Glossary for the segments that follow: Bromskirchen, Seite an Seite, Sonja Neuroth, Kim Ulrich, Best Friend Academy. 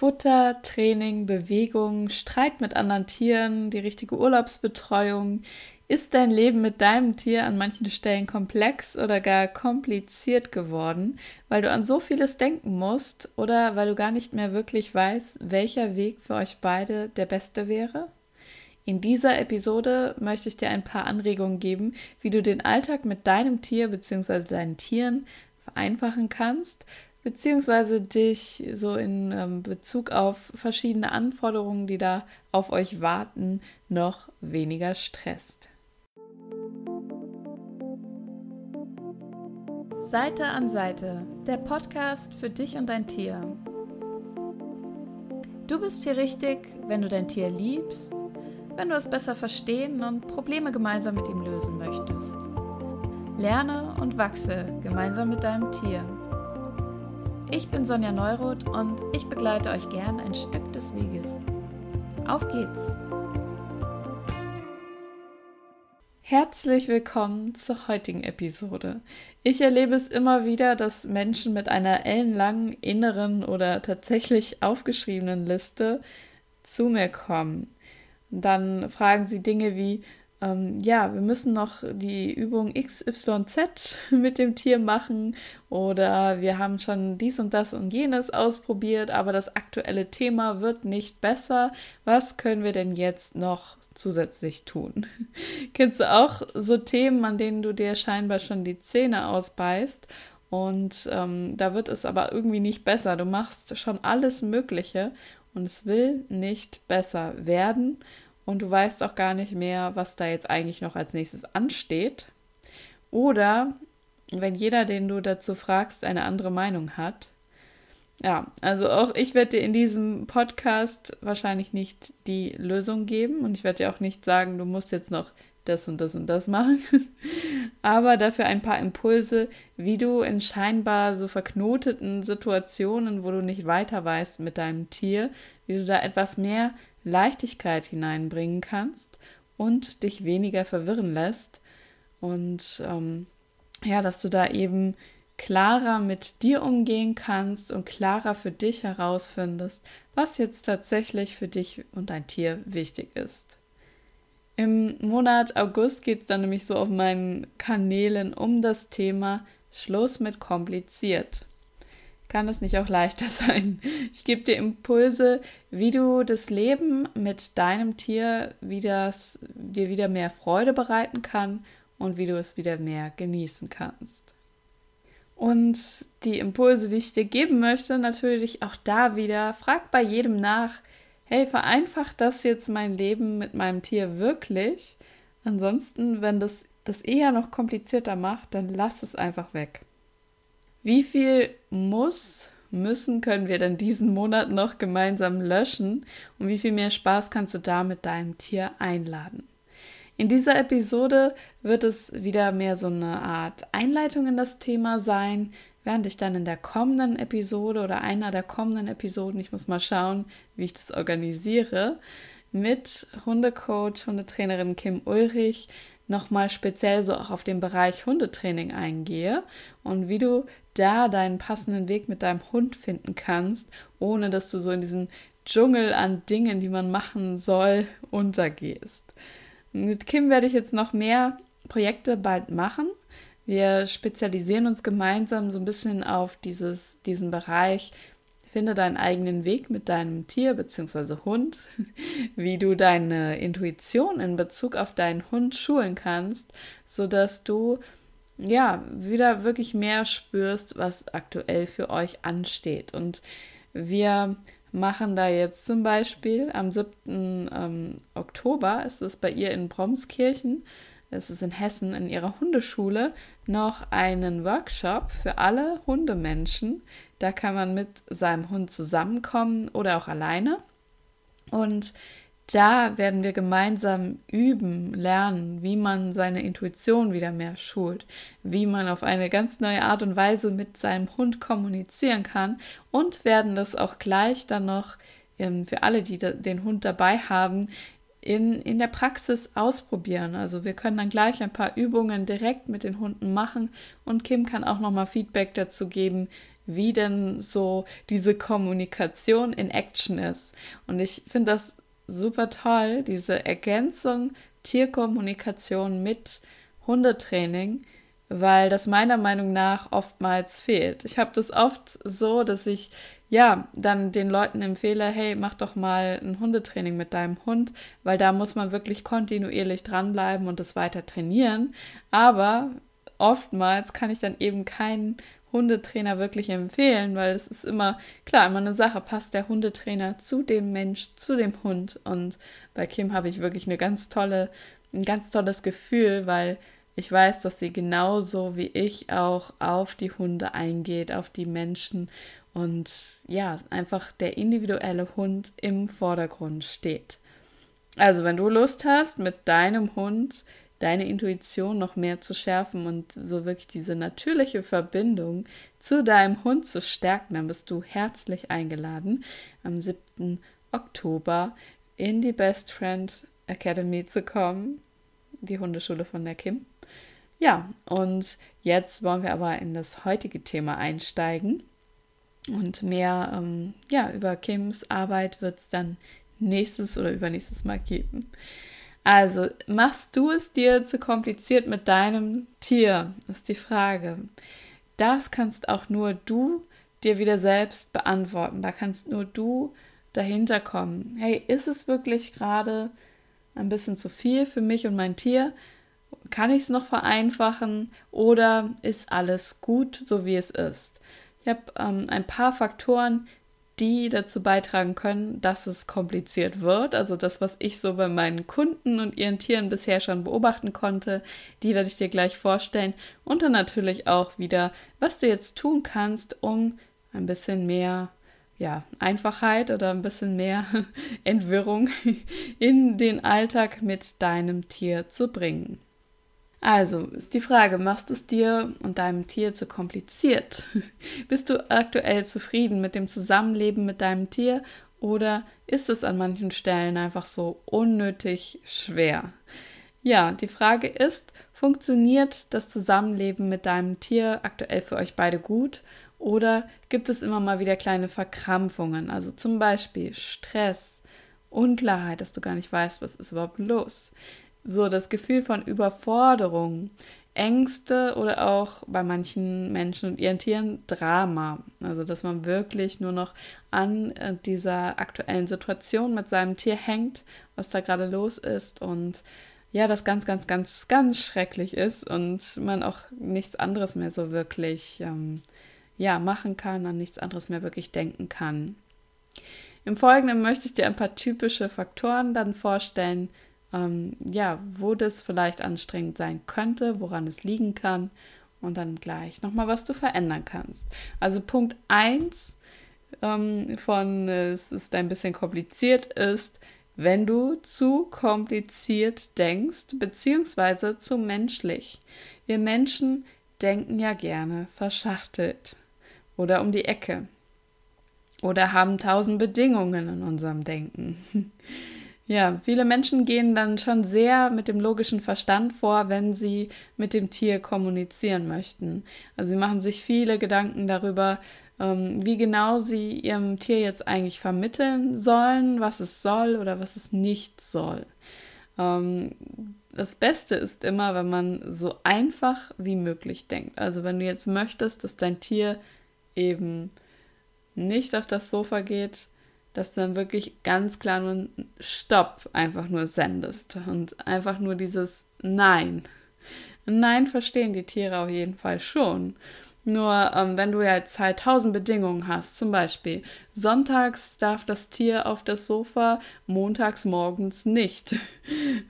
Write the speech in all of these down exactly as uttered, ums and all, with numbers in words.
Futter, Training, Bewegung, Streit mit anderen Tieren, die richtige Urlaubsbetreuung. Ist dein Leben mit deinem Tier an manchen Stellen komplex oder gar kompliziert geworden, weil du an so vieles denken musst oder weil du gar nicht mehr wirklich weißt, welcher Weg für euch beide der beste wäre? In dieser Episode möchte ich dir ein paar Anregungen geben, wie du den Alltag mit deinem Tier bzw. deinen Tieren vereinfachen kannst, beziehungsweise dich so in Bezug auf verschiedene Anforderungen, die da auf euch warten, noch weniger stresst. Seite an Seite, der Podcast für dich und dein Tier. Du bist hier richtig, wenn du dein Tier liebst, wenn du es besser verstehen und Probleme gemeinsam mit ihm lösen möchtest. Lerne und wachse gemeinsam mit deinem Tier. Ich bin Sonja Neuroth und ich begleite euch gern ein Stück des Weges. Auf geht's! Herzlich willkommen zur heutigen Episode. Ich erlebe es immer wieder, dass Menschen mit einer ellenlangen inneren oder tatsächlich aufgeschriebenen Liste zu mir kommen. Dann fragen sie Dinge wie, ähm, ja, wir müssen noch die Übung X Y Z mit dem Tier machen oder wir haben schon dies und das und jenes ausprobiert, aber das aktuelle Thema wird nicht besser. Was können wir denn jetzt noch zusätzlich tun? Kennst du auch so Themen, an denen du dir scheinbar schon die Zähne ausbeißt und ähm, da wird es aber irgendwie nicht besser. Du machst schon alles Mögliche und es will nicht besser werden und du weißt auch gar nicht mehr, was da jetzt eigentlich noch als nächstes ansteht. Oder wenn jeder, den du dazu fragst, eine andere Meinung hat. Ja, also auch ich werde dir in diesem Podcast wahrscheinlich nicht die Lösung geben und ich werde dir auch nicht sagen, du musst jetzt noch das und das und das machen, aber dafür ein paar Impulse, wie du in scheinbar so verknoteten Situationen, wo du nicht weiter weißt mit deinem Tier, wie du da etwas mehr Leichtigkeit hineinbringen kannst und dich weniger verwirren lässt und ähm, ja, dass du da eben klarer mit dir umgehen kannst und klarer für dich herausfindest, was jetzt tatsächlich für dich und dein Tier wichtig ist. Im Monat August geht es dann nämlich so auf meinen Kanälen um das Thema Schluss mit kompliziert. Kann es nicht auch leichter sein? Ich gebe dir Impulse, wie du das Leben mit deinem Tier wie das, dir wieder mehr Freude bereiten kann und wie du es wieder mehr genießen kannst. Und die Impulse, die ich dir geben möchte, natürlich auch da wieder, frag bei jedem nach, hey, vereinfacht das jetzt mein Leben mit meinem Tier wirklich? Ansonsten, wenn das das eher noch komplizierter macht, dann lass es einfach weg. Wie viel muss, müssen können wir denn diesen Monat noch gemeinsam löschen? Und wie viel mehr Spaß kannst du da mit deinem Tier einladen? In dieser Episode wird es wieder mehr so eine Art Einleitung in das Thema sein, während ich dann in der kommenden Episode oder einer der kommenden Episoden, ich muss mal schauen, wie ich das organisiere, mit Hundecoach, Hundetrainerin Kim Ulrich nochmal speziell so auch auf den Bereich Hundetraining eingehe und wie du da deinen passenden Weg mit deinem Hund finden kannst, ohne dass du so in diesem Dschungel an Dingen, die man machen soll, untergehst. Mit Kim werde ich jetzt noch mehr Projekte bald machen. Wir spezialisieren uns gemeinsam so ein bisschen auf dieses, diesen Bereich, finde deinen eigenen Weg mit deinem Tier bzw. Hund, wie du deine Intuition in Bezug auf deinen Hund schulen kannst, sodass du ja wieder wirklich mehr spürst, was aktuell für euch ansteht. Und wir machen da jetzt zum Beispiel am siebten Oktober, ist es bei ihr in Bromskirchen, es ist in Hessen, in ihrer Hundeschule, noch einen Workshop für alle Hundemenschen. Da kann man mit seinem Hund zusammenkommen oder auch alleine. Und da werden wir gemeinsam üben, lernen, wie man seine Intuition wieder mehr schult, wie man auf eine ganz neue Art und Weise mit seinem Hund kommunizieren kann und werden das auch gleich dann noch ähm, für alle, die da, den Hund dabei haben, In, in der Praxis ausprobieren. Also wir können dann gleich ein paar Übungen direkt mit den Hunden machen und Kim kann auch nochmal Feedback dazu geben, wie denn so diese Kommunikation in Action ist. Und ich finde das super toll, diese Ergänzung Tierkommunikation mit Hundetraining, weil das meiner Meinung nach oftmals fehlt. Ich habe das oft so, dass ich ja dann den Leuten empfehle, hey, mach doch mal ein Hundetraining mit deinem Hund, weil da muss man wirklich kontinuierlich dranbleiben und es weiter trainieren. Aber oftmals kann ich dann eben keinen Hundetrainer wirklich empfehlen, weil es ist immer, klar, immer eine Sache, passt der Hundetrainer zu dem Mensch, zu dem Hund. Und bei Kim habe ich wirklich eine ganz tolle, ein ganz tolles Gefühl, weil ich weiß, dass sie genauso wie ich auch auf die Hunde eingeht, auf die Menschen und ja, einfach der individuelle Hund im Vordergrund steht. Also wenn du Lust hast, mit deinem Hund deine Intuition noch mehr zu schärfen und so wirklich diese natürliche Verbindung zu deinem Hund zu stärken, dann bist du herzlich eingeladen, am siebten Oktober in die Best Friend Academy zu kommen, die Hundeschule von der Kim. Ja, und jetzt wollen wir aber in das heutige Thema einsteigen und mehr ähm, ja, über Kims Arbeit wird es dann nächstes oder übernächstes Mal geben. Also, machst du es dir zu kompliziert mit deinem Tier, ist die Frage. Das kannst auch nur du dir wieder selbst beantworten. Da kannst nur du dahinter kommen. Hey, ist es wirklich gerade ein bisschen zu viel für mich und mein Tier? Kann ich es noch vereinfachen oder ist alles gut, so wie es ist? Ich habe ähm, ein paar Faktoren, die dazu beitragen können, dass es kompliziert wird. Also das, was ich so bei meinen Kunden und ihren Tieren bisher schon beobachten konnte, die werde ich dir gleich vorstellen. Und dann natürlich auch wieder, was du jetzt tun kannst, um ein bisschen mehr ja, Einfachheit oder ein bisschen mehr Entwirrung in den Alltag mit deinem Tier zu bringen. Also ist die Frage, machst du es dir und deinem Tier zu kompliziert? Bist du aktuell zufrieden mit dem Zusammenleben mit deinem Tier oder ist es an manchen Stellen einfach so unnötig schwer? Ja, die Frage ist, funktioniert das Zusammenleben mit deinem Tier aktuell für euch beide gut oder gibt es immer mal wieder kleine Verkrampfungen? Also zum Beispiel Stress, Unklarheit, dass du gar nicht weißt, was ist überhaupt los? So, das Gefühl von Überforderung, Ängste oder auch bei manchen Menschen und ihren Tieren Drama. Also, dass man wirklich nur noch an dieser aktuellen Situation mit seinem Tier hängt, was da gerade los ist und ja, das ganz, ganz, ganz, ganz schrecklich ist und man auch nichts anderes mehr so wirklich ähm, ja, machen kann, an nichts anderes mehr wirklich denken kann. Im Folgenden möchte ich dir ein paar typische Faktoren dann vorstellen, Ähm, ja, wo das vielleicht anstrengend sein könnte, woran es liegen kann und dann gleich nochmal, was du verändern kannst. Also Punkt eins ähm, von es ist ein bisschen kompliziert ist, wenn du zu kompliziert denkst, beziehungsweise zu menschlich. Wir Menschen denken ja gerne verschachtelt oder um die Ecke oder haben tausend Bedingungen in unserem Denken. Ja, viele Menschen gehen dann schon sehr mit dem logischen Verstand vor, wenn sie mit dem Tier kommunizieren möchten. Also sie machen sich viele Gedanken darüber, ähm, wie genau sie ihrem Tier jetzt eigentlich vermitteln sollen, was es soll oder was es nicht soll. Ähm, das Beste ist immer, wenn man so einfach wie möglich denkt. Also wenn du jetzt möchtest, dass dein Tier eben nicht auf das Sofa geht, dass du dann wirklich ganz klar nur einen Stopp einfach nur sendest und einfach nur dieses Nein. Nein verstehen die Tiere auf jeden Fall schon. Nur ähm, wenn du ja jetzt halt tausend Bedingungen hast, zum Beispiel sonntags darf das Tier auf das Sofa, montags morgens nicht.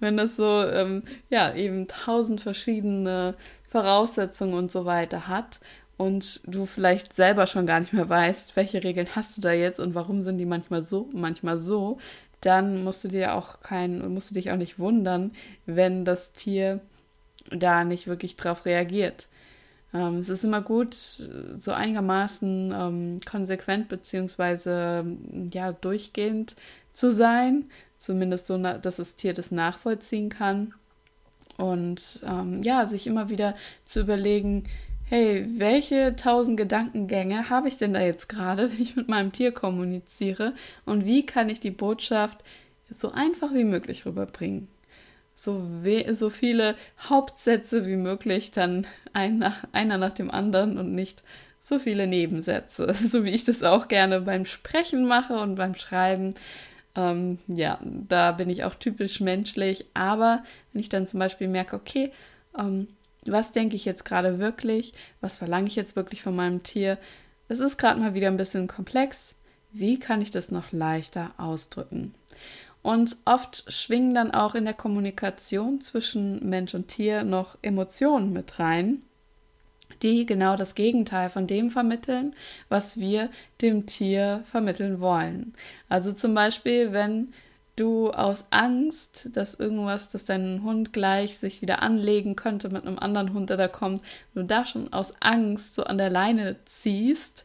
Wenn das so, ähm, ja, eben tausend verschiedene Voraussetzungen und so weiter hat, und du vielleicht selber schon gar nicht mehr weißt, welche Regeln hast du da jetzt und warum sind die manchmal so, manchmal so, dann musst du dir auch kein, musst du dich auch nicht wundern, wenn das Tier da nicht wirklich drauf reagiert. Ähm, es ist immer gut, so einigermaßen ähm, konsequent bzw. ja durchgehend zu sein, zumindest so, dass das Tier das nachvollziehen kann und ähm, ja, sich immer wieder zu überlegen, hey, welche tausend Gedankengänge habe ich denn da jetzt gerade, wenn ich mit meinem Tier kommuniziere und wie kann ich die Botschaft so einfach wie möglich rüberbringen? So, we- so viele Hauptsätze wie möglich, dann ein nach, einer nach dem anderen und nicht so viele Nebensätze, so wie ich das auch gerne beim Sprechen mache und beim Schreiben. Ähm, ja, da bin ich auch typisch menschlich, aber wenn ich dann zum Beispiel merke, okay, ähm, was denke ich jetzt gerade wirklich, was verlange ich jetzt wirklich von meinem Tier, das ist gerade mal wieder ein bisschen komplex, wie kann ich das noch leichter ausdrücken? Und oft schwingen dann auch in der Kommunikation zwischen Mensch und Tier noch Emotionen mit rein, die genau das Gegenteil von dem vermitteln, was wir dem Tier vermitteln wollen. Also zum Beispiel, wenn du aus Angst, dass irgendwas, dass dein Hund gleich sich wieder anlegen könnte mit einem anderen Hund, der da kommt, du da schon aus Angst so an der Leine ziehst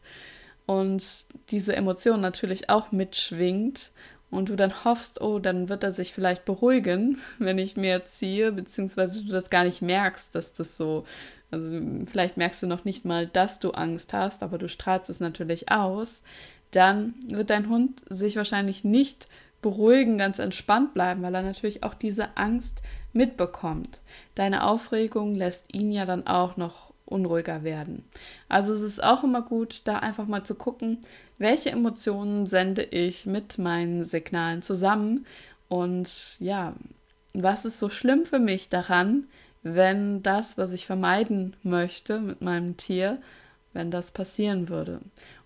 und diese Emotion natürlich auch mitschwingt und du dann hoffst, oh, dann wird er sich vielleicht beruhigen, wenn ich mehr ziehe, beziehungsweise du das gar nicht merkst, dass das so. Also vielleicht merkst du noch nicht mal, dass du Angst hast, aber du strahlst es natürlich aus, dann wird dein Hund sich wahrscheinlich nicht beruhigen, ganz entspannt bleiben, weil er natürlich auch diese Angst mitbekommt. Deine Aufregung lässt ihn ja dann auch noch unruhiger werden. Also es ist auch immer gut, da einfach mal zu gucken, welche Emotionen sende ich mit meinen Signalen zusammen und ja, was ist so schlimm für mich daran, wenn das, was ich vermeiden möchte mit meinem Tier, wenn das passieren würde.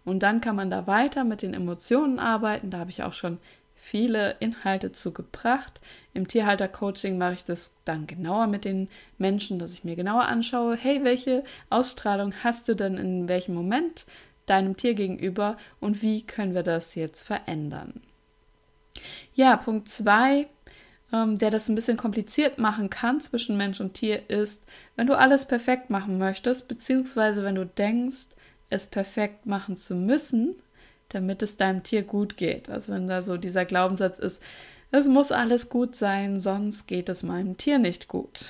Und dann kann man da weiter mit den Emotionen arbeiten. Da habe ich auch schon viele Inhalte zu gebracht. Im Tierhalter-Coaching mache ich das dann genauer mit den Menschen, dass ich mir genauer anschaue, hey, welche Ausstrahlung hast du denn in welchem Moment deinem Tier gegenüber und wie können wir das jetzt verändern? Ja, Punkt zwei, der das ein bisschen kompliziert machen kann zwischen Mensch und Tier, ist, wenn du alles perfekt machen möchtest, beziehungsweise wenn du denkst, es perfekt machen zu müssen, damit es deinem Tier gut geht. Also wenn da so dieser Glaubenssatz ist, es muss alles gut sein, sonst geht es meinem Tier nicht gut.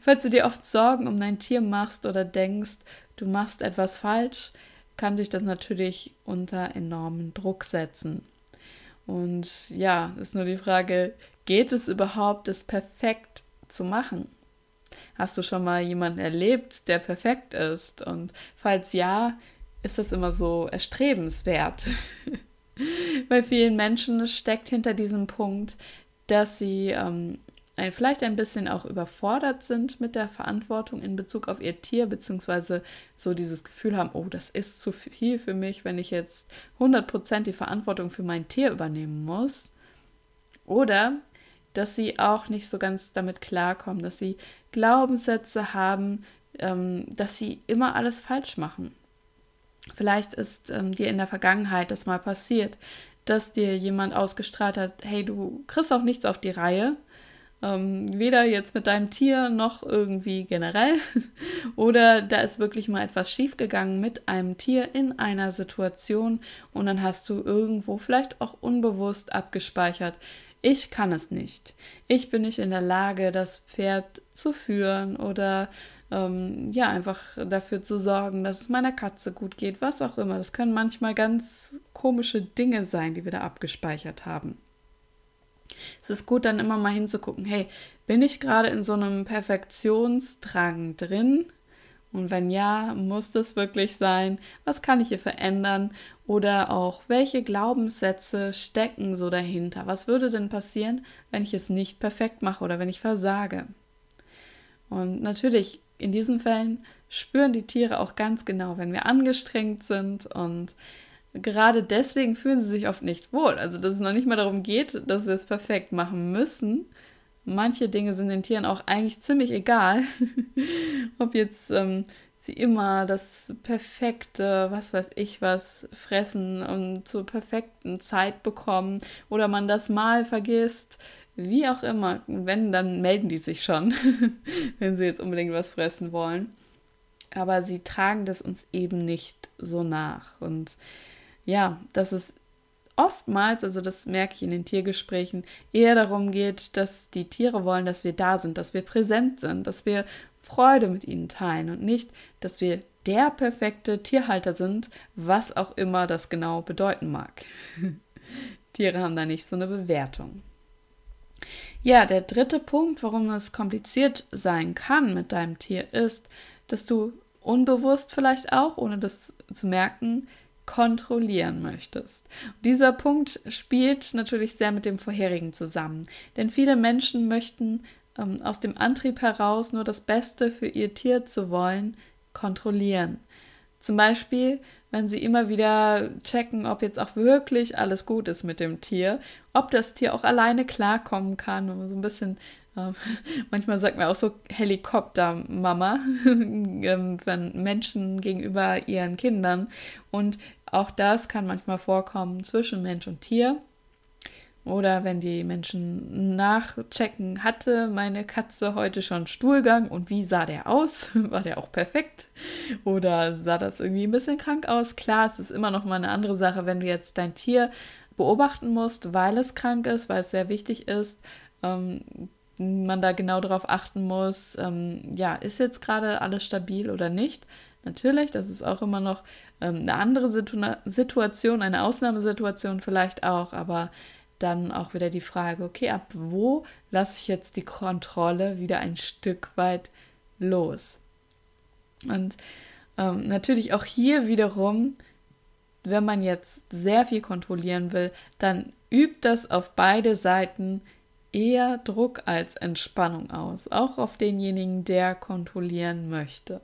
Falls du dir oft Sorgen um dein Tier machst oder denkst, du machst etwas falsch, kann dich das natürlich unter enormen Druck setzen. Und ja, ist nur die Frage, geht es überhaupt, das perfekt zu machen? Hast du schon mal jemanden erlebt, der perfekt ist? Und falls ja, ist das immer so erstrebenswert? Bei vielen Menschen steckt hinter diesem Punkt, dass sie ähm, ein, vielleicht ein bisschen auch überfordert sind mit der Verantwortung in Bezug auf ihr Tier, beziehungsweise so dieses Gefühl haben, oh, das ist zu viel für mich, wenn ich jetzt hundert Prozent die Verantwortung für mein Tier übernehmen muss. Oder dass sie auch nicht so ganz damit klarkommen, dass sie Glaubenssätze haben, ähm, dass sie immer alles falsch machen. Vielleicht ist ähm, dir in der Vergangenheit das mal passiert, dass dir jemand ausgestrahlt hat, hey, du kriegst auch nichts auf die Reihe, ähm, weder jetzt mit deinem Tier noch irgendwie generell. Oder da ist wirklich mal etwas schiefgegangen mit einem Tier in einer Situation und dann hast du irgendwo vielleicht auch unbewusst abgespeichert, ich kann es nicht, ich bin nicht in der Lage, das Pferd zu führen oder ähm, ja einfach dafür zu sorgen, dass es meiner Katze gut geht, was auch immer. Das können manchmal ganz komische Dinge sein, die wir da abgespeichert haben. Es ist gut, dann immer mal hinzugucken, hey, bin ich gerade in so einem Perfektionsdrang drin? Und wenn ja, muss das wirklich sein? Was kann ich hier verändern? Oder auch, welche Glaubenssätze stecken so dahinter? Was würde denn passieren, wenn ich es nicht perfekt mache oder wenn ich versage? Und natürlich, in diesen Fällen spüren die Tiere auch ganz genau, wenn wir angestrengt sind und gerade deswegen fühlen sie sich oft nicht wohl. Also, dass es noch nicht mal darum geht, dass wir es perfekt machen müssen. Manche Dinge sind den Tieren auch eigentlich ziemlich egal. Ob jetzt ähm, sie immer das perfekte, was weiß ich was, fressen und zur perfekten Zeit bekommen oder man das mal vergisst. Wie auch immer. Wenn, dann melden die sich schon, wenn sie jetzt unbedingt was fressen wollen. Aber sie tragen das uns eben nicht so nach. Und ja, dass es oftmals, also das merke ich in den Tiergesprächen, eher darum geht, dass die Tiere wollen, dass wir da sind, dass wir präsent sind, dass wir Freude mit ihnen teilen und nicht, dass wir der perfekte Tierhalter sind, was auch immer das genau bedeuten mag. Tiere haben da nicht so eine Bewertung. Ja, der dritte Punkt, warum es kompliziert sein kann mit deinem Tier, ist, dass du unbewusst vielleicht auch, ohne das zu merken, kontrollieren möchtest. Und dieser Punkt spielt natürlich sehr mit dem vorherigen zusammen, denn viele Menschen möchten ähm, aus dem Antrieb heraus, nur das Beste für ihr Tier zu wollen, kontrollieren. Zum Beispiel, wenn sie immer wieder checken, ob jetzt auch wirklich alles gut ist mit dem Tier, ob das Tier auch alleine klarkommen kann, wenn man so ein bisschen, äh, manchmal sagt man auch so Helikoptermama, wenn Menschen gegenüber ihren Kindern, und auch das kann manchmal vorkommen zwischen Mensch und Tier. Oder wenn die Menschen nachchecken, hatte meine Katze heute schon Stuhlgang und wie sah der aus? War der auch perfekt? Oder sah das irgendwie ein bisschen krank aus? Klar, es ist immer noch mal eine andere Sache, wenn du jetzt dein Tier beobachten musst, weil es krank ist, weil es sehr wichtig ist, ähm, man da genau darauf achten muss, ähm, ja, ist jetzt gerade alles stabil oder nicht? Natürlich, das ist auch immer noch ähm, eine andere Situ- Situation, eine Ausnahmesituation vielleicht auch, aber dann auch wieder die Frage, okay, ab wo lasse ich jetzt die Kontrolle wieder ein Stück weit los? Und ähm, natürlich auch hier wiederum, wenn man jetzt sehr viel kontrollieren will, dann übt das auf beide Seiten eher Druck als Entspannung aus, auch auf denjenigen, der kontrollieren möchte.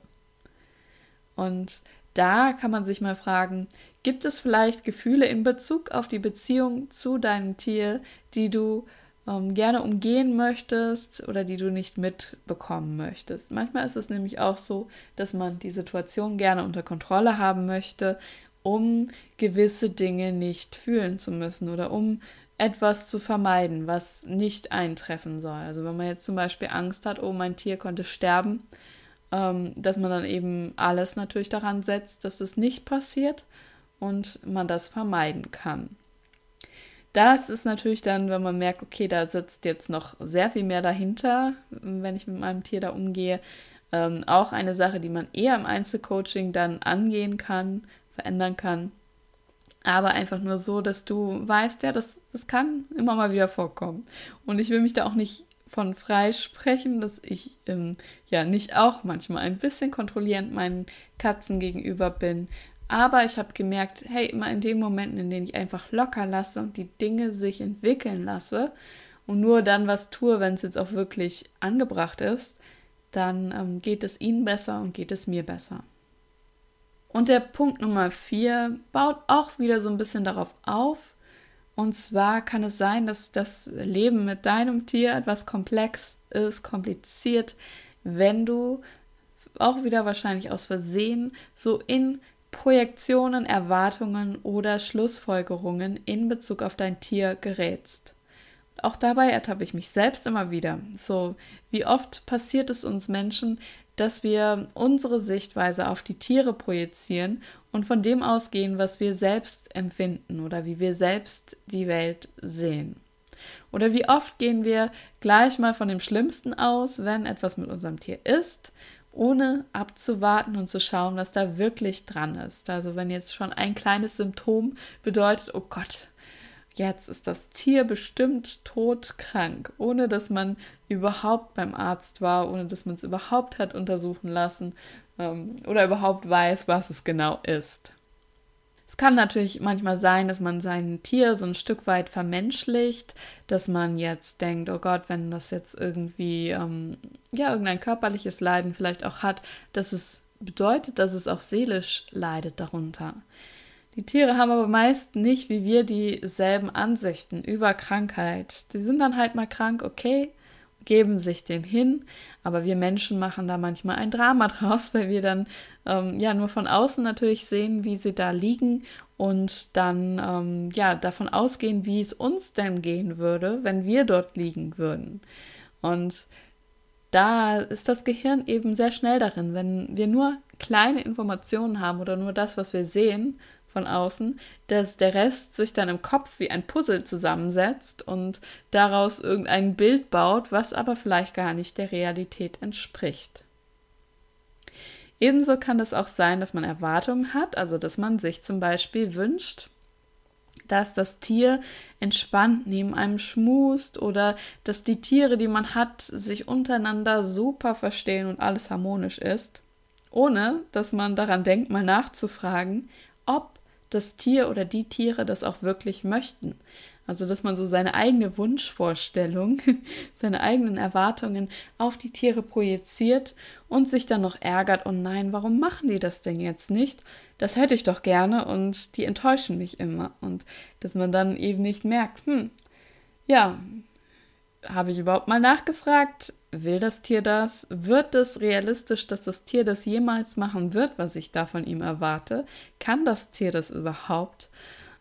Und da kann man sich mal fragen, gibt es vielleicht Gefühle in Bezug auf die Beziehung zu deinem Tier, die du ähm, gerne umgehen möchtest oder die du nicht mitbekommen möchtest? Manchmal ist es nämlich auch so, dass man die Situation gerne unter Kontrolle haben möchte, um gewisse Dinge nicht fühlen zu müssen oder um etwas zu vermeiden, was nicht eintreffen soll. Also wenn man jetzt zum Beispiel Angst hat, oh, mein Tier könnte sterben, dass man dann eben alles natürlich daran setzt, dass es nicht passiert und man das vermeiden kann. Das ist natürlich dann, wenn man merkt, okay, da sitzt jetzt noch sehr viel mehr dahinter, wenn ich mit meinem Tier da umgehe, ähm, auch eine Sache, die man eher im Einzelcoaching dann angehen kann, verändern kann, aber einfach nur so, dass du weißt, ja, das, das kann immer mal wieder vorkommen. Und ich will mich da auch nicht von frei sprechen, dass ich ähm, ja nicht auch manchmal ein bisschen kontrollierend meinen Katzen gegenüber bin. Aber ich habe gemerkt, hey, immer in den Momenten, in denen ich einfach locker lasse und die Dinge sich entwickeln lasse und nur dann was tue, wenn es jetzt auch wirklich angebracht ist, dann ähm, geht es ihnen besser und geht es mir besser. Und der Punkt Nummer vier baut auch wieder so ein bisschen darauf auf. Und zwar kann es sein, dass das Leben mit deinem Tier etwas komplex ist, kompliziert, wenn du auch wieder wahrscheinlich aus Versehen so in Projektionen, Erwartungen oder Schlussfolgerungen in Bezug auf dein Tier gerätst. Und auch dabei ertappe ich mich selbst immer wieder. So, wie oft passiert es uns Menschen, dass wir unsere Sichtweise auf die Tiere projizieren und von dem ausgehen, was wir selbst empfinden oder wie wir selbst die Welt sehen. Oder wie oft gehen wir gleich mal von dem Schlimmsten aus, wenn etwas mit unserem Tier ist, ohne abzuwarten und zu schauen, was da wirklich dran ist. Also wenn jetzt schon ein kleines Symptom bedeutet, oh Gott, jetzt ist das Tier bestimmt todkrank, ohne dass man überhaupt beim Arzt war, ohne dass man es überhaupt hat untersuchen lassen ähm, oder überhaupt weiß, was es genau ist. Es kann natürlich manchmal sein, dass man sein Tier so ein Stück weit vermenschlicht, dass man jetzt denkt, oh Gott, wenn das jetzt irgendwie ähm, ja, irgendein körperliches Leiden vielleicht auch hat, dass es bedeutet, dass es auch seelisch leidet darunter. Die Tiere haben aber meist nicht, wie wir, dieselben Ansichten über Krankheit. Die sind dann halt mal krank, okay, geben sich dem hin, aber wir Menschen machen da manchmal ein Drama draus, weil wir dann ähm, ja nur von außen natürlich sehen, wie sie da liegen und dann ähm, ja davon ausgehen, wie es uns denn gehen würde, wenn wir dort liegen würden. Und da ist das Gehirn eben sehr schnell darin, wenn wir nur kleine Informationen haben oder nur das, was wir sehen von außen, dass der Rest sich dann im Kopf wie ein Puzzle zusammensetzt und daraus irgendein Bild baut, was aber vielleicht gar nicht der Realität entspricht. Ebenso kann es auch sein, dass man Erwartungen hat, also dass man sich zum Beispiel wünscht, dass das Tier entspannt neben einem schmust oder dass die Tiere, die man hat, sich untereinander super verstehen und alles harmonisch ist, ohne dass man daran denkt, mal nachzufragen, ob das Tier oder die Tiere das auch wirklich möchten. Also, dass man so seine eigene Wunschvorstellung, seine eigenen Erwartungen auf die Tiere projiziert und sich dann noch ärgert, oh nein, warum machen die das denn jetzt nicht? Das hätte ich doch gerne und die enttäuschen mich immer. Und dass man dann eben nicht merkt, hm, ja, habe ich überhaupt mal nachgefragt? Will das Tier das? Wird es realistisch, dass das Tier das jemals machen wird, was ich da von ihm erwarte? Kann das Tier das überhaupt?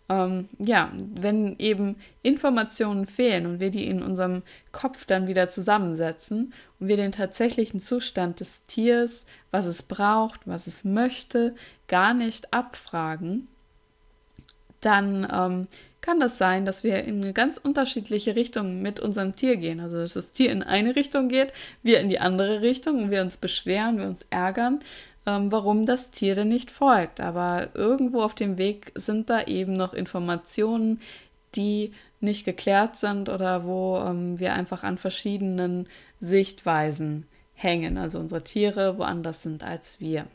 Ähm, ja, wenn eben Informationen fehlen und wir die in unserem Kopf dann wieder zusammensetzen und wir den tatsächlichen Zustand des Tiers, was es braucht, was es möchte, gar nicht abfragen, dann ähm, kann das sein, dass wir in eine ganz unterschiedliche Richtung mit unserem Tier gehen. Also dass das Tier in eine Richtung geht, wir in die andere Richtung und wir uns beschweren, wir uns ärgern, warum das Tier denn nicht folgt. Aber irgendwo auf dem Weg sind da eben noch Informationen, die nicht geklärt sind oder wo ähm, wir einfach an verschiedenen Sichtweisen hängen. Also unsere Tiere woanders sind als wir.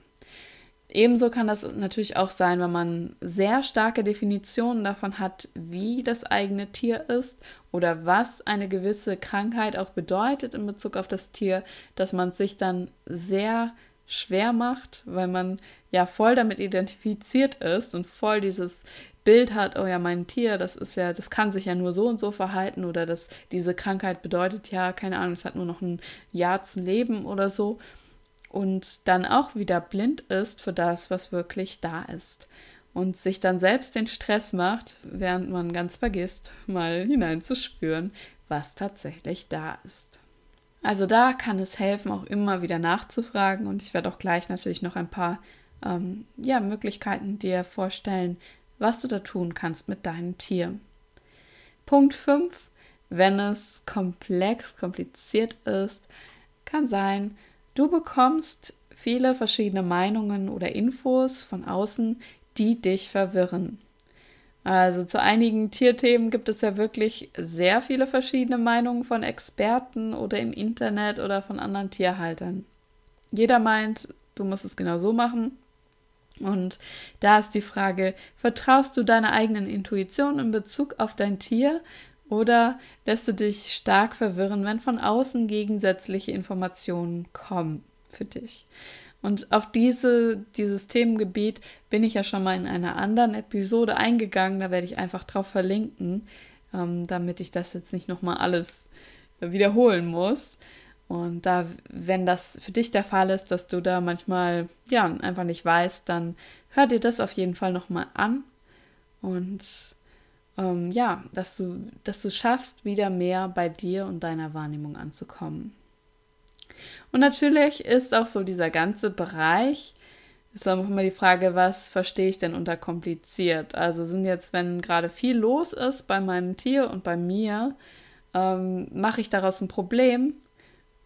Ebenso kann das natürlich auch sein, wenn man sehr starke Definitionen davon hat, wie das eigene Tier ist oder was eine gewisse Krankheit auch bedeutet in Bezug auf das Tier, dass man sich dann sehr schwer macht, weil man ja voll damit identifiziert ist und voll dieses Bild hat, oh ja, mein Tier, das ist ja, das kann sich ja nur so und so verhalten oder dass diese Krankheit bedeutet ja, keine Ahnung, es hat nur noch ein Jahr zu leben oder so und dann auch wieder blind ist für das, was wirklich da ist und sich dann selbst den Stress macht, während man ganz vergisst, mal hineinzuspüren, was tatsächlich da ist. Also da kann es helfen, auch immer wieder nachzufragen und ich werde auch gleich natürlich noch ein paar ähm, ja, Möglichkeiten dir vorstellen, was du da tun kannst mit deinem Tier. Punkt fünf, wenn es komplex, kompliziert ist, kann sein, du bekommst viele verschiedene Meinungen oder Infos von außen, die dich verwirren. Also zu einigen Tierthemen gibt es ja wirklich sehr viele verschiedene Meinungen von Experten oder im Internet oder von anderen Tierhaltern. Jeder meint, du musst es genau so machen. Und da ist die Frage, vertraust du deiner eigenen Intuition in Bezug auf dein Tier oder lässt du dich stark verwirren, wenn von außen gegensätzliche Informationen kommen für dich? Und auf diese, dieses Themengebiet bin ich ja schon mal in einer anderen Episode eingegangen. Da werde ich einfach drauf verlinken, ähm, damit ich das jetzt nicht nochmal alles wiederholen muss. Und da, wenn das für dich der Fall ist, dass du da manchmal ja einfach nicht weißt, dann hör dir das auf jeden Fall nochmal an. Und ähm, ja, dass du, dass du schaffst, wieder mehr bei dir und deiner Wahrnehmung anzukommen. Und natürlich ist auch so dieser ganze Bereich, ist auch immer die Frage, was verstehe ich denn unter kompliziert? Also sind jetzt, wenn gerade viel los ist bei meinem Tier und bei mir, ähm, mache ich daraus ein Problem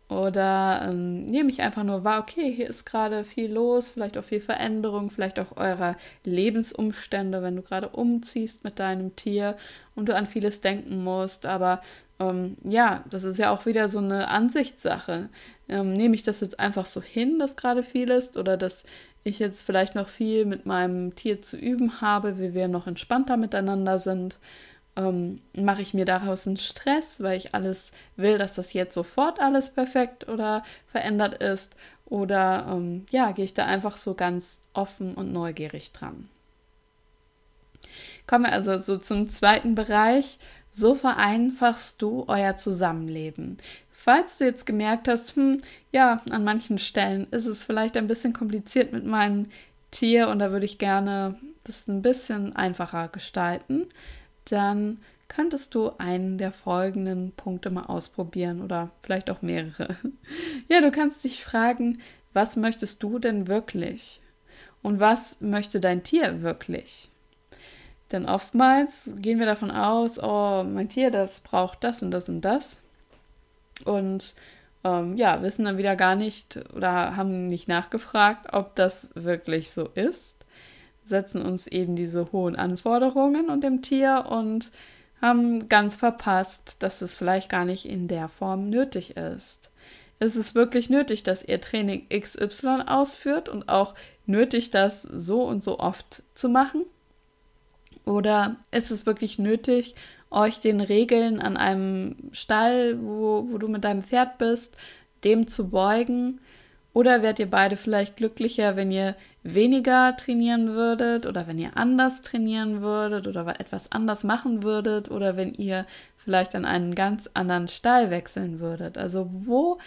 oder ähm, nehme ich einfach nur wahr, okay, hier ist gerade viel los, vielleicht auch viel Veränderung, vielleicht auch eurer Lebensumstände, wenn du gerade umziehst mit deinem Tier und du an vieles denken musst, aber Ähm, ja, das ist ja auch wieder so eine Ansichtssache. Ähm, nehme ich das jetzt einfach so hin, dass gerade viel ist oder dass ich jetzt vielleicht noch viel mit meinem Tier zu üben habe, wie wir noch entspannter miteinander sind? Ähm, mache ich mir daraus einen Stress, weil ich alles will, dass das jetzt sofort alles perfekt oder verändert ist? Oder ähm, ja, gehe ich da einfach so ganz offen und neugierig dran? Kommen wir also so zum zweiten Bereich. So vereinfachst du euer Zusammenleben. Falls du jetzt gemerkt hast, hm, ja, an manchen Stellen ist es vielleicht ein bisschen kompliziert mit meinem Tier und da würde ich gerne das ein bisschen einfacher gestalten, dann könntest du einen der folgenden Punkte mal ausprobieren oder vielleicht auch mehrere. Ja, du kannst dich fragen, was möchtest du denn wirklich? Und was möchte dein Tier wirklich? Denn oftmals gehen wir davon aus, oh, mein Tier, das braucht das und das und das. Und ähm, ja, wissen dann wieder gar nicht oder haben nicht nachgefragt, ob das wirklich so ist. Setzen uns eben diese hohen Anforderungen und dem Tier und haben ganz verpasst, dass es vielleicht gar nicht in der Form nötig ist. Es ist wirklich nötig, dass ihr Training X Y ausführt und auch nötig, das so und so oft zu machen? Oder ist es wirklich nötig, euch den Regeln an einem Stall, wo, wo du mit deinem Pferd bist, dem zu beugen? Oder wärt ihr beide vielleicht glücklicher, wenn ihr weniger trainieren würdet oder wenn ihr anders trainieren würdet oder etwas anders machen würdet oder wenn ihr vielleicht an einen ganz anderen Stall wechseln würdet? Also wo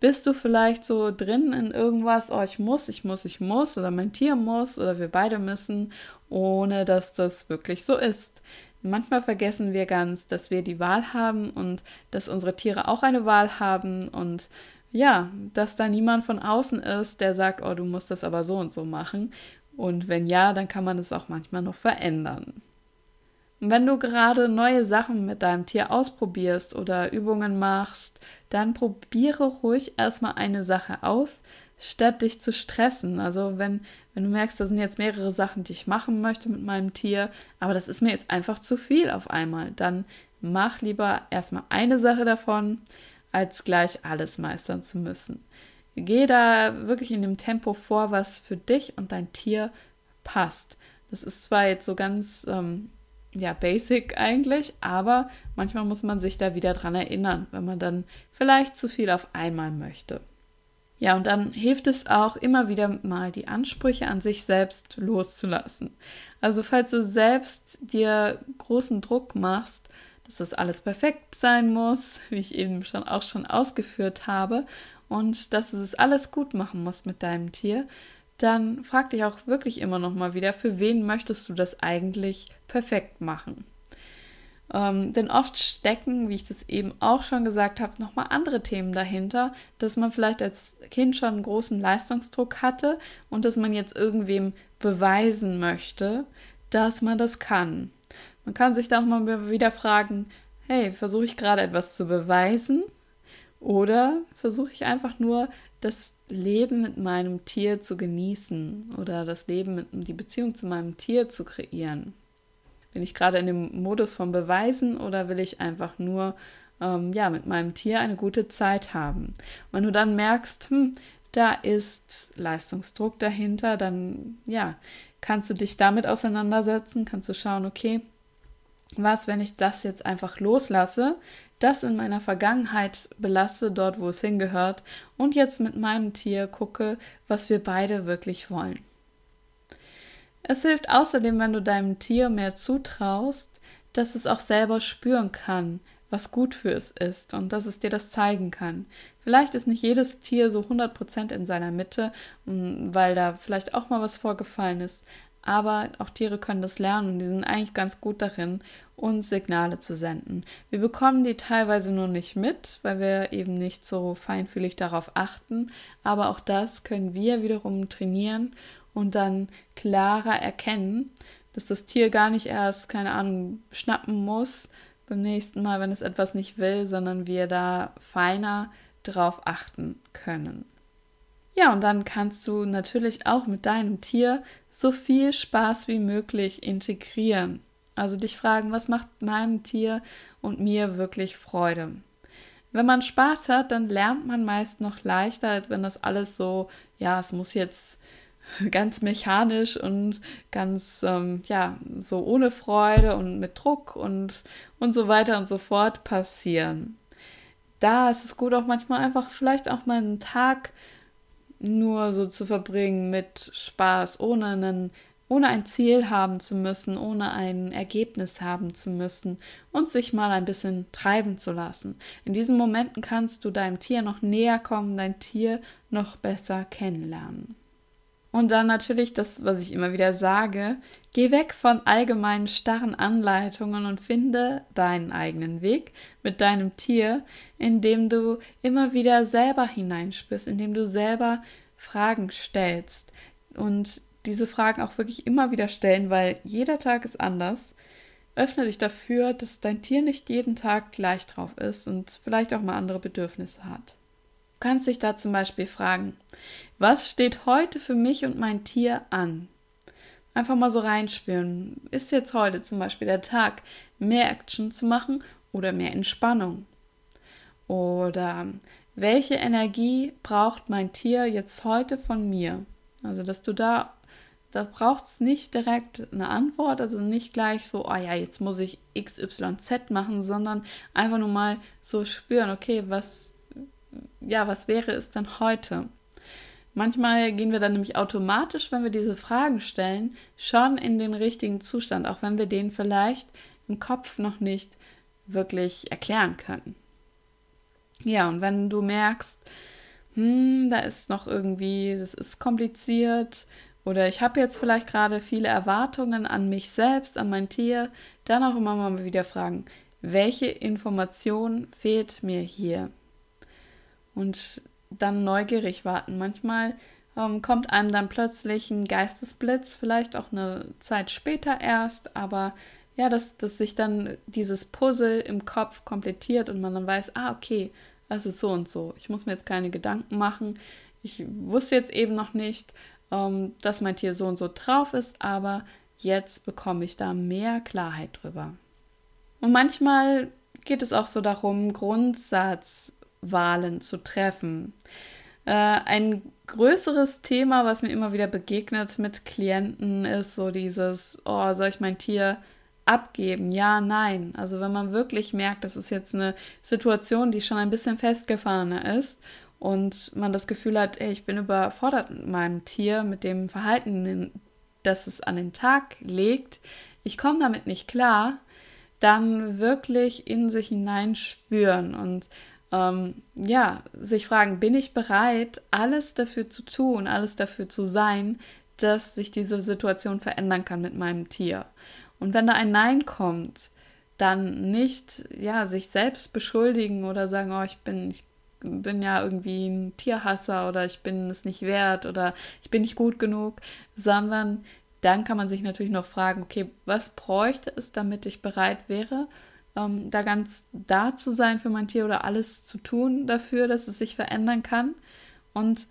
bist du vielleicht so drin in irgendwas, oh, ich muss, ich muss, ich muss oder mein Tier muss oder wir beide müssen, ohne dass das wirklich so ist? Manchmal vergessen wir ganz, dass wir die Wahl haben und dass unsere Tiere auch eine Wahl haben und ja, dass da niemand von außen ist, der sagt, oh, du musst das aber so und so machen. Und wenn ja, dann kann man das auch manchmal noch verändern. Und wenn du gerade neue Sachen mit deinem Tier ausprobierst oder Übungen machst, dann probiere ruhig erstmal eine Sache aus, statt dich zu stressen. Also wenn, wenn du merkst, da sind jetzt mehrere Sachen, die ich machen möchte mit meinem Tier, aber das ist mir jetzt einfach zu viel auf einmal, dann mach lieber erstmal eine Sache davon, als gleich alles meistern zu müssen. Geh da wirklich in dem Tempo vor, was für dich und dein Tier passt. Das ist zwar jetzt so ganz ähm, ja, basic eigentlich, aber manchmal muss man sich da wieder dran erinnern, wenn man dann vielleicht zu viel auf einmal möchte. Ja, und dann hilft es auch immer wieder mal, die Ansprüche an sich selbst loszulassen. Also falls du selbst dir großen Druck machst, dass das alles perfekt sein muss, wie ich eben schon auch schon ausgeführt habe, und dass du es alles gut machen musst mit deinem Tier, dann frag dich auch wirklich immer noch mal wieder, für wen möchtest du das eigentlich perfekt machen? Ähm, denn oft stecken, wie ich das eben auch schon gesagt habe, nochmal andere Themen dahinter, dass man vielleicht als Kind schon einen großen Leistungsdruck hatte und dass man jetzt irgendwem beweisen möchte, dass man das kann. Man kann sich da auch mal wieder fragen, hey, versuche ich gerade etwas zu beweisen oder versuche ich einfach nur das Leben mit meinem Tier zu genießen oder das Leben, mit, die Beziehung zu meinem Tier zu kreieren? Bin ich gerade in dem Modus von Beweisen oder will ich einfach nur ähm, ja, mit meinem Tier eine gute Zeit haben? Und wenn du dann merkst, hm, da ist Leistungsdruck dahinter, dann ja, kannst du dich damit auseinandersetzen, kannst du schauen, okay, was, wenn ich das jetzt einfach loslasse, das in meiner Vergangenheit belasse, dort, wo es hingehört, und jetzt mit meinem Tier gucke, was wir beide wirklich wollen. Es hilft außerdem, wenn du deinem Tier mehr zutraust, dass es auch selber spüren kann, was gut für es ist und dass es dir das zeigen kann. Vielleicht ist nicht jedes Tier so hundert Prozent in seiner Mitte, weil da vielleicht auch mal was vorgefallen ist, aber auch Tiere können das lernen und die sind eigentlich ganz gut darin, uns Signale zu senden. Wir bekommen die teilweise nur nicht mit, weil wir eben nicht so feinfühlig darauf achten, aber auch das können wir wiederum trainieren und dann klarer erkennen, dass das Tier gar nicht erst, keine Ahnung, schnappen muss beim nächsten Mal, wenn es etwas nicht will, sondern wir da feiner drauf achten können. Ja, und dann kannst du natürlich auch mit deinem Tier so viel Spaß wie möglich integrieren. Also dich fragen, was macht meinem Tier und mir wirklich Freude? Wenn man Spaß hat, dann lernt man meist noch leichter, als wenn das alles so, ja, es muss jetzt ganz mechanisch und ganz, ähm, ja, so ohne Freude und mit Druck und, und so weiter und so fort passieren. Da ist es gut, auch manchmal einfach vielleicht auch mal einen Tag nur so zu verbringen mit Spaß, ohne, einen, ohne ein Ziel haben zu müssen, ohne ein Ergebnis haben zu müssen und sich mal ein bisschen treiben zu lassen. In diesen Momenten kannst du deinem Tier noch näher kommen, dein Tier noch besser kennenlernen. Und dann natürlich das, was ich immer wieder sage, geh weg von allgemeinen starren Anleitungen und finde deinen eigenen Weg mit deinem Tier, indem du immer wieder selber hineinspürst, indem du selber Fragen stellst und diese Fragen auch wirklich immer wieder stellen, weil jeder Tag ist anders. Öffne dich dafür, dass dein Tier nicht jeden Tag gleich drauf ist und vielleicht auch mal andere Bedürfnisse hat. Du kannst dich da zum Beispiel fragen, was steht heute für mich und mein Tier an? Einfach mal so reinspüren. Ist jetzt heute zum Beispiel der Tag, mehr Action zu machen oder mehr Entspannung? Oder welche Energie braucht mein Tier jetzt heute von mir? Also, dass du da, da braucht es nicht direkt eine Antwort, also nicht gleich so, oh ja, jetzt muss ich X Y Z machen, sondern einfach nur mal so spüren, okay, was, ja, was wäre es denn heute? Manchmal gehen wir dann nämlich automatisch, wenn wir diese Fragen stellen, schon in den richtigen Zustand, auch wenn wir den vielleicht im Kopf noch nicht wirklich erklären können. Ja, und wenn du merkst, hm, da ist noch irgendwie, das ist kompliziert oder ich habe jetzt vielleicht gerade viele Erwartungen an mich selbst, an mein Tier, dann auch immer mal wieder fragen, welche Information fehlt mir hier? Und dann neugierig warten. Manchmal ähm, kommt einem dann plötzlich ein Geistesblitz, vielleicht auch eine Zeit später erst, aber ja, dass, dass sich dann dieses Puzzle im Kopf komplettiert und man dann weiß, ah, okay, es ist so und so. Ich muss mir jetzt keine Gedanken machen. Ich wusste jetzt eben noch nicht, ähm, dass mein Tier so und so drauf ist, aber jetzt bekomme ich da mehr Klarheit drüber. Und manchmal geht es auch so darum, Grundsatz Wahlen zu treffen. Äh, ein größeres Thema, was mir immer wieder begegnet mit Klienten, ist so dieses, oh, soll ich mein Tier abgeben? Ja, nein. Also wenn man wirklich merkt, das ist jetzt eine Situation, die schon ein bisschen festgefahren ist und man das Gefühl hat, ey, ich bin überfordert mit meinem Tier, mit dem Verhalten, das es an den Tag legt, ich komme damit nicht klar, dann wirklich in sich hineinspüren und Ähm, ja, sich fragen, bin ich bereit, alles dafür zu tun, alles dafür zu sein, dass sich diese Situation verändern kann mit meinem Tier? Und wenn da ein Nein kommt, dann nicht, ja, sich selbst beschuldigen oder sagen, oh, ich bin, ich bin ja irgendwie ein Tierhasser oder ich bin es nicht wert oder ich bin nicht gut genug, sondern dann kann man sich natürlich noch fragen, okay, was bräuchte es, damit ich bereit wäre, Ähm, da ganz da zu sein für mein Tier oder alles zu tun dafür, dass es sich verändern kann. Und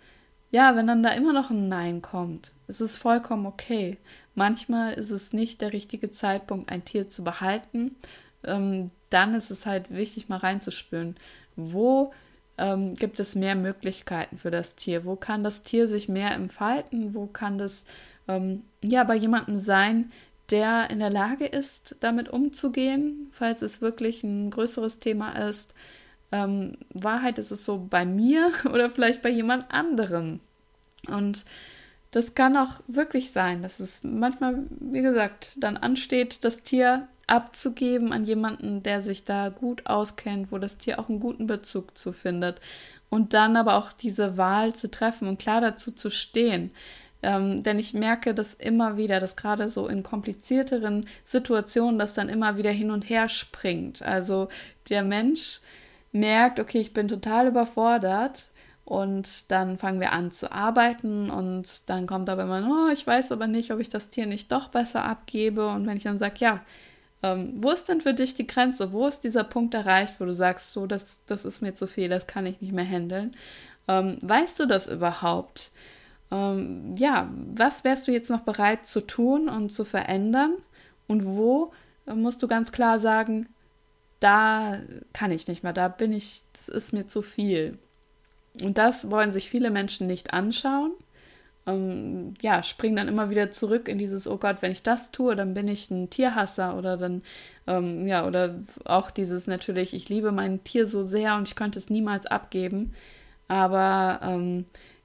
ja, wenn dann da immer noch ein Nein kommt, ist es vollkommen okay. Manchmal ist es nicht der richtige Zeitpunkt, ein Tier zu behalten. Ähm, dann ist es halt wichtig, mal reinzuspüren, wo ähm, gibt es mehr Möglichkeiten für das Tier? Wo kann das Tier sich mehr entfalten? Wo kann das ähm, ja bei jemandem sein, der in der Lage ist, damit umzugehen, falls es wirklich ein größeres Thema ist. Ähm, Wahrheit ist es so bei mir oder vielleicht bei jemand anderem. Und das kann auch wirklich sein, dass es manchmal, wie gesagt, dann ansteht, das Tier abzugeben an jemanden, der sich da gut auskennt, wo das Tier auch einen guten Bezug zu findet. Und dann aber auch diese Wahl zu treffen und klar dazu zu stehen. Ähm, denn ich merke das immer wieder, dass gerade so in komplizierteren Situationen das dann immer wieder hin und her springt. Also der Mensch merkt, okay, ich bin total überfordert und dann fangen wir an zu arbeiten und dann kommt aber immer, oh, ich weiß aber nicht, ob ich das Tier nicht doch besser abgebe. Und wenn ich dann sage, ja, ähm, wo ist denn für dich die Grenze? Wo ist dieser Punkt erreicht, wo du sagst, so, das, das ist mir zu viel, das kann ich nicht mehr handeln? Ähm, weißt du das überhaupt? Ja, was wärst du jetzt noch bereit zu tun und zu verändern und wo musst du ganz klar sagen, da kann ich nicht mehr, da bin ich, das ist mir zu viel. Und das wollen sich viele Menschen nicht anschauen. Ähm, ja, springen dann immer wieder zurück in dieses, oh Gott, wenn ich das tue, dann bin ich ein Tierhasser oder dann, ähm, ja, oder auch dieses natürlich, ich liebe mein Tier so sehr und ich könnte es niemals abgeben, aber ähm,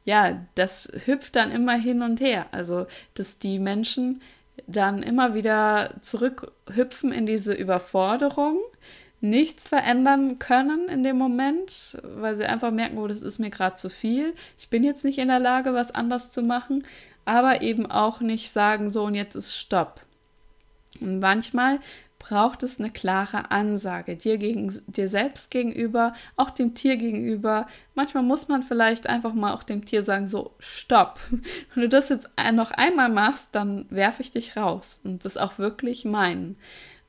ja, das hüpft dann immer hin und her, also dass die Menschen dann immer wieder zurückhüpfen in diese Überforderung, nichts verändern können in dem Moment, weil sie einfach merken, oh, das ist mir gerade zu viel, ich bin jetzt nicht in der Lage, was anders zu machen, aber eben auch nicht sagen, so und jetzt ist Stopp. Und manchmal braucht es eine klare Ansage, dir, gegen, dir selbst gegenüber, auch dem Tier gegenüber. Manchmal muss man vielleicht einfach mal auch dem Tier sagen, so, stopp. Wenn du das jetzt noch einmal machst, dann werfe ich dich raus und das auch wirklich meinen.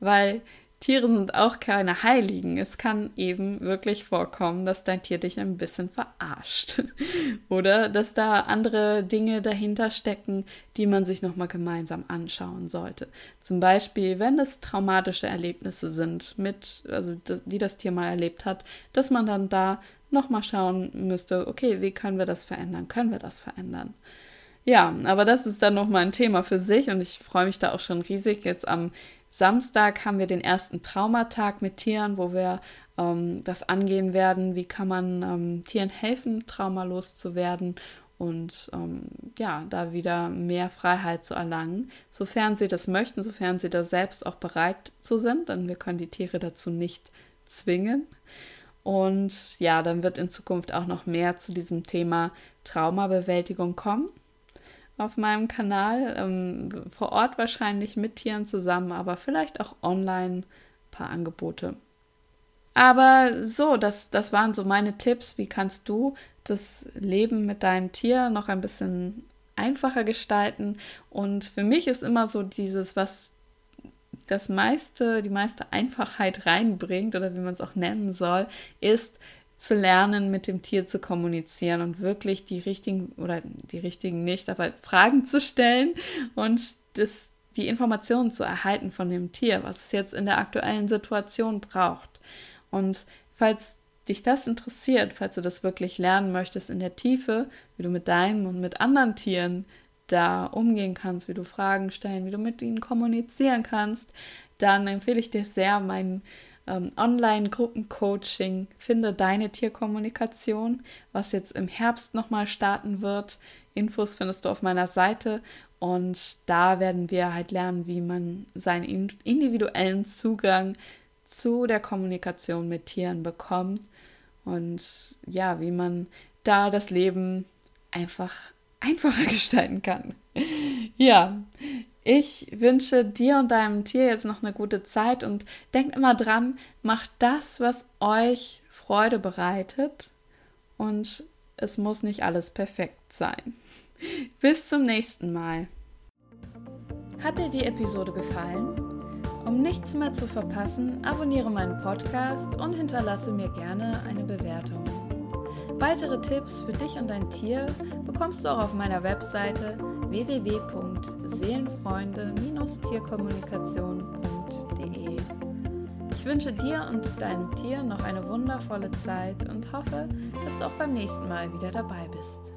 Weil Tiere sind auch keine Heiligen. Es kann eben wirklich vorkommen, dass dein Tier dich ein bisschen verarscht oder dass da andere Dinge dahinter stecken, die man sich nochmal gemeinsam anschauen sollte. Zum Beispiel, wenn es traumatische Erlebnisse sind, mit, also die das Tier mal erlebt hat, dass man dann da nochmal schauen müsste, okay, wie können wir das verändern? Können wir das verändern? Ja, aber das ist dann nochmal ein Thema für sich und ich freue mich da auch schon riesig. Jetzt am Samstag haben wir den ersten Traumatag mit Tieren, wo wir ähm, das angehen werden, wie kann man ähm, Tieren helfen, traumalos zu werden und ähm, ja, da wieder mehr Freiheit zu erlangen, sofern sie das möchten, sofern sie da selbst auch bereit zu sind, denn wir können die Tiere dazu nicht zwingen. Und ja, dann wird in Zukunft auch noch mehr zu diesem Thema Traumabewältigung kommen. Auf meinem Kanal, ähm, vor Ort wahrscheinlich mit Tieren zusammen, aber vielleicht auch online ein paar Angebote. Aber so, das, das waren so meine Tipps, wie kannst du das Leben mit deinem Tier noch ein bisschen einfacher gestalten. Und für mich ist immer so dieses, was das meiste, die meiste Einfachheit reinbringt oder wie man es auch nennen soll, ist, zu lernen, mit dem Tier zu kommunizieren und wirklich die richtigen, oder die richtigen nicht, aber Fragen zu stellen und das, die Informationen zu erhalten von dem Tier, was es jetzt in der aktuellen Situation braucht. Und falls dich das interessiert, falls du das wirklich lernen möchtest in der Tiefe, wie du mit deinem und mit anderen Tieren da umgehen kannst, wie du Fragen stellen, wie du mit ihnen kommunizieren kannst, dann empfehle ich dir sehr, meinen Online-Gruppen-Coaching, finde deine Tierkommunikation, was jetzt im Herbst nochmal starten wird. Infos findest du auf meiner Seite und da werden wir halt lernen, wie man seinen individuellen Zugang zu der Kommunikation mit Tieren bekommt und ja, wie man da das Leben einfach einfacher gestalten kann. Ja, ich wünsche dir und deinem Tier jetzt noch eine gute Zeit und denkt immer dran, macht das, was euch Freude bereitet und es muss nicht alles perfekt sein. Bis zum nächsten Mal. Hat dir die Episode gefallen? Um nichts mehr zu verpassen, abonniere meinen Podcast und hinterlasse mir gerne eine Bewertung. Weitere Tipps für dich und dein Tier bekommst du auch auf meiner Webseite w w w punkt seelenfreunde Bindestrich tierkommunikation punkt d e. Ich wünsche dir und deinem Tier noch eine wundervolle Zeit und hoffe, dass du auch beim nächsten Mal wieder dabei bist.